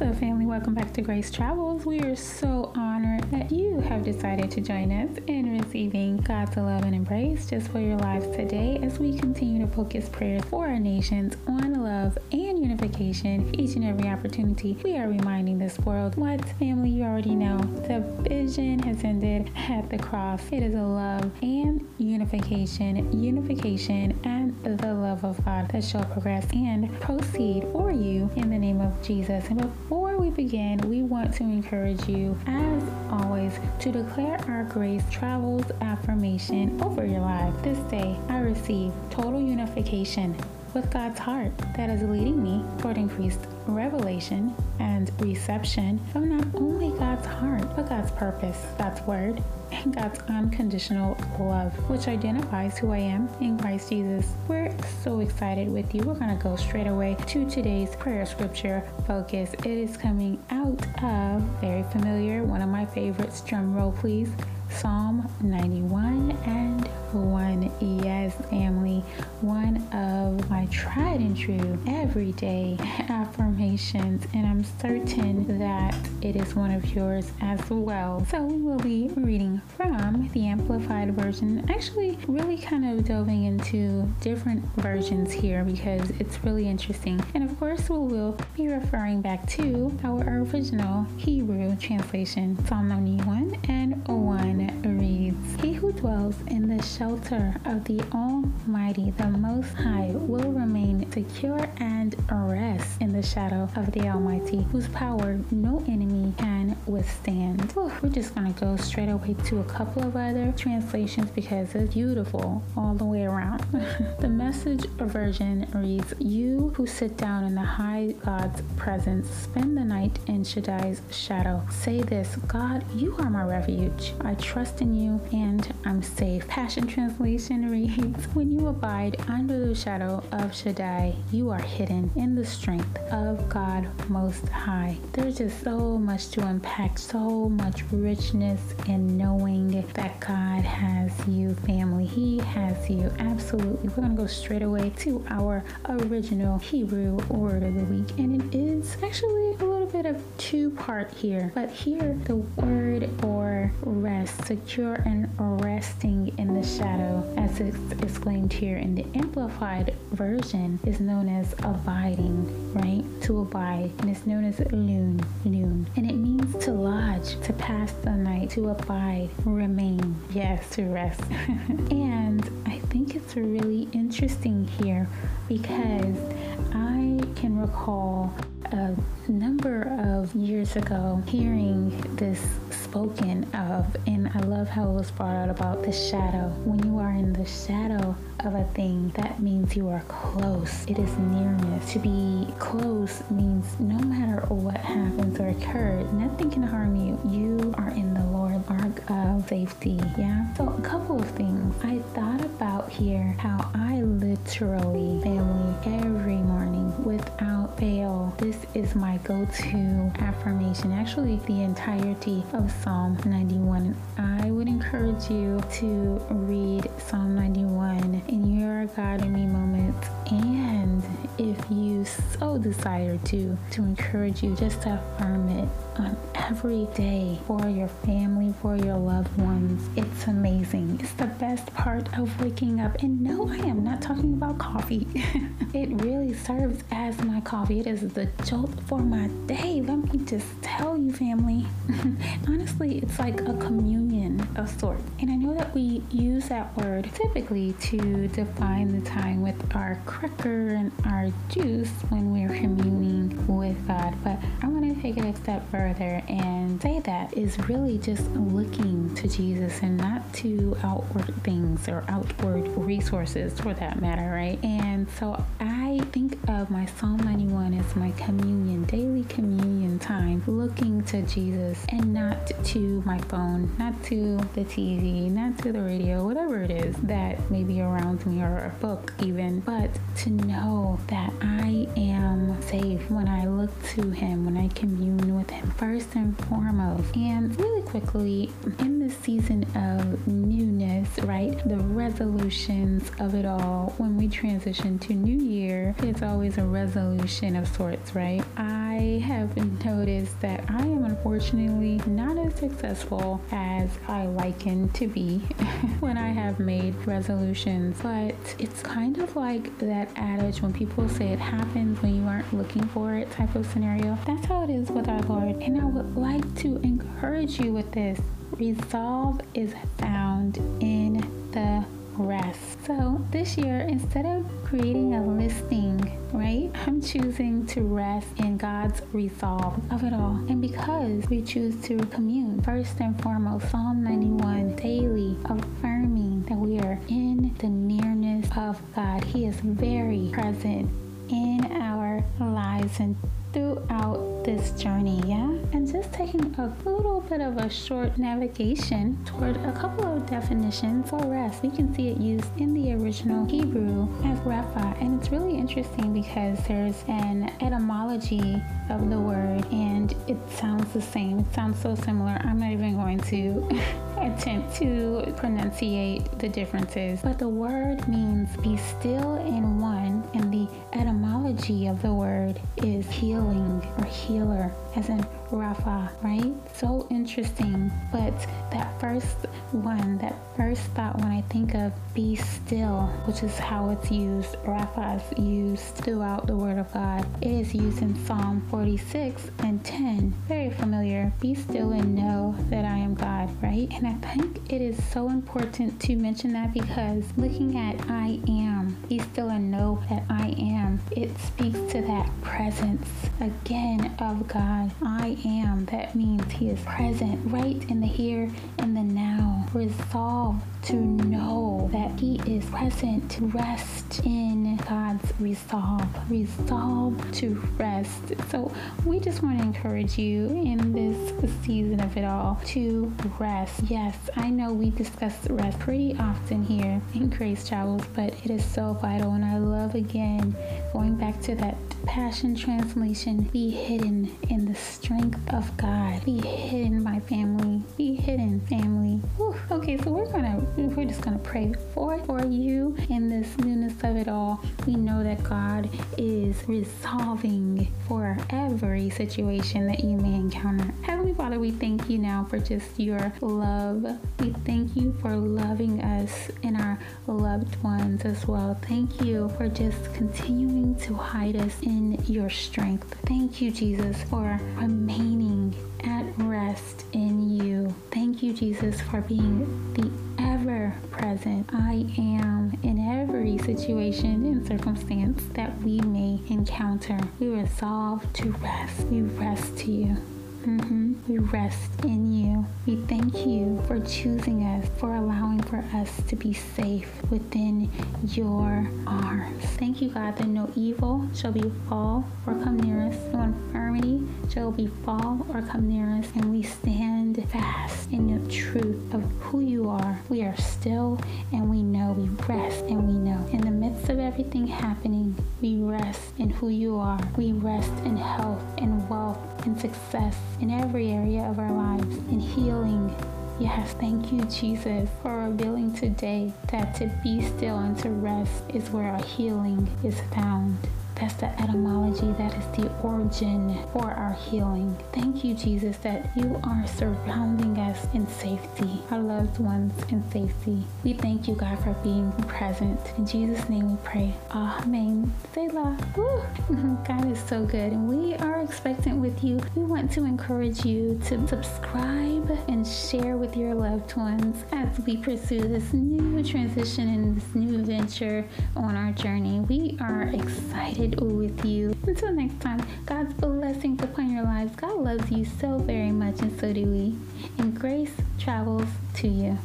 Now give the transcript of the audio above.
What's up, family? Welcome back to Grace Travels. We are so honored that you have decided to join us in receiving God's love and embrace just for your lives today as we continue to focus prayers for our nations on love and unification. Each and every opportunity, we are reminding this world what, family, you already know. The vision has ended at the cross. It is a love and unification and the love of God that shall progress and proceed for you in the name of Jesus. And before we begin, we want to encourage you, as always, to declare our Grace Travels affirmation over your life. This day, I receive total unification with God's heart that is leading me toward increased revelation and reception of not only God's heart, but God's purpose, God's word, and God's unconditional love, which identifies who I am in Christ Jesus. We're so excited with you. We're going to go straight away to today's prayer scripture focus. It is coming out of, very familiar, one of my favorites, drum roll please, Psalm 91 and 1. Yes, family, one of my tried and true everyday affirmations, and I'm certain that it is one of yours as well. So we will be reading from the Amplified version, actually really kind of delving into different versions here because it's really interesting. And of course, we will be referring back to our original Hebrew translation. Psalm 91 and 1 reads, "He who dwells in the shelter of the Almighty, the Most High, will remain secure and rest in the shadow of the Almighty, whose power no enemy can withstand." Ooh, we're just going to go straight away to a couple of other translations because it's beautiful all the way around. The Message version reads, "You who sit down in the high God's presence, spend the night in Shaddai's shadow. Say this, God, you are my refuge. I trust in you and I'm safe." Passion Translation reads, "When you abide under the shadow of Shaddai, you are hidden in the strength of God Most High." There's just so much to unpack, so much richness in knowing that God has you, family. He has you, absolutely. We're going to go straight away to our original Hebrew word of the week, and it is actually a little bit of two-part here, but here the word for rest, secure and resting in the shadow, as it's exclaimed here in the Amplified version, is known as abiding, right? To abide, and it's known as lun, and it means to lodge, to pass the night, to abide, remain, yes, to rest. And I think it's really interesting here because I can recall a number of years ago hearing this spoken of, and I love how it was brought out about the shadow. When you are in the shadow of a thing, that means you are close. It is nearness. To be close means no matter what happens or occurs, nothing can harm you. You are in the Lord, ark of safety. Yeah. So a couple of things I thought about here, how I literally, family, every morning without fail, this is my go-to affirmation, actually the entirety of Psalm 91. I would encourage you to read Psalm 91 in your God and me moments, and if you so desire to encourage you just to affirm it on every day for your family, for your loved ones. It's amazing. It's the best part of waking up. And no, I am not talking about coffee. It really serves as my coffee. It is the jolt for my day. Let me just tell you, family. Honestly, it's like a communion of sorts. And I know that we use that word typically to define the time with our cracker and our juice when we're communing with God. But I want to take it a step further and say that is really just looking to Jesus and not to outward things or outward resources for that matter, right? And so I think of my Psalm 91 as my communion, daily communion time, looking to Jesus and not to my phone, not to the TV, not to the radio, whatever it is that may be around me, or a book even, but to know that I am safe when I look to him, when I commune with him first and foremost. And really quickly, in this season of newness, right, the resolutions of it all, when we transition to New Year, year, it's always a resolution of sorts, right? I have noticed that I am unfortunately not as successful as I liken to be when I have made resolutions, but it's kind of like that adage when people say it happens when you aren't looking for it type of scenario. That's how it is with our Lord, and I would like to encourage you with this. Resolve is found in the rest. So this year, instead of creating a listing, right, I'm choosing to rest in God's resolve of it all. And because we choose to commune, first and foremost, Psalm 91 daily, affirming that we are in the nearness of God. He is very present in our lives and throughout this journey, yeah? And just taking a little bit of a short navigation toward a couple of definitions for rest. We can see it used in the original Hebrew as rapha, and it's really interesting because there's an etymology of the word and it sounds the same. It sounds so similar. I'm not even going to attempt to pronunciate the differences, but the word means be still and one, and the etymology of the word is heal. Or healer, as in Rapha, right? So interesting. But that first thought when I think of be still, which is how it's used, Rapha is used throughout the Word of God. It is used in Psalm 46 and 10. Very familiar. Be still and know that I am God, right? And I think it is so important to mention that because looking at I am, be still and know that I am, it speaks to that presence again of God. I am, that means He is present right in the here and the now. Resolve to know that He is present. Rest in God's resolve. Resolve to rest. So we just want to encourage you in this season of it all to rest. Yes, I know we discuss rest pretty often here in Grace Travels, but it is so vital, and I love again going back to that Passion Translation, be hidden in the strength of God. Be hidden, my family. Be hidden, family. Whew. Okay, so we're just gonna pray for you in this newness of it all. We know that God is resolving for every situation that you may encounter. Heavenly Father, we thank you now for just your love. We thank you for loving us and our loved ones as well. Thank you for just continuing to hide us in your strength. Thank you, Jesus, for remaining at rest in you. Thank you, Jesus, for being the ever-present I am in every situation and circumstance that we may encounter. We resolve to rest. We rest to you. We rest in you. We thank you for choosing us, for allowing for us to be safe within your arms. Thank you, God, that no evil shall befall or come near us, no infirmity shall befall or come near us, and we stand fast in the truth of who you are. We are still and we know. We rest and we know. In the midst of everything happening, we rest in who you are. We rest in health and wealth and success in every area of our lives, in healing. Yes, thank you, Jesus, for revealing today that to be still and to rest is where our healing is found. That's the etymology, that is the origin for our healing. Thank you, Jesus, that you are surrounding us in safety, our loved ones in safety. We thank you, God, for being present. In Jesus' name we pray. Amen. Selah. Woo. God is so good, and we are expectant with you. We want to encourage you to subscribe and share with your loved ones as we pursue this new transition and this new venture on our journey. We are excited with you. Until next time, God's blessings upon your lives. God loves you so very much, and so do we. And grace travels to you.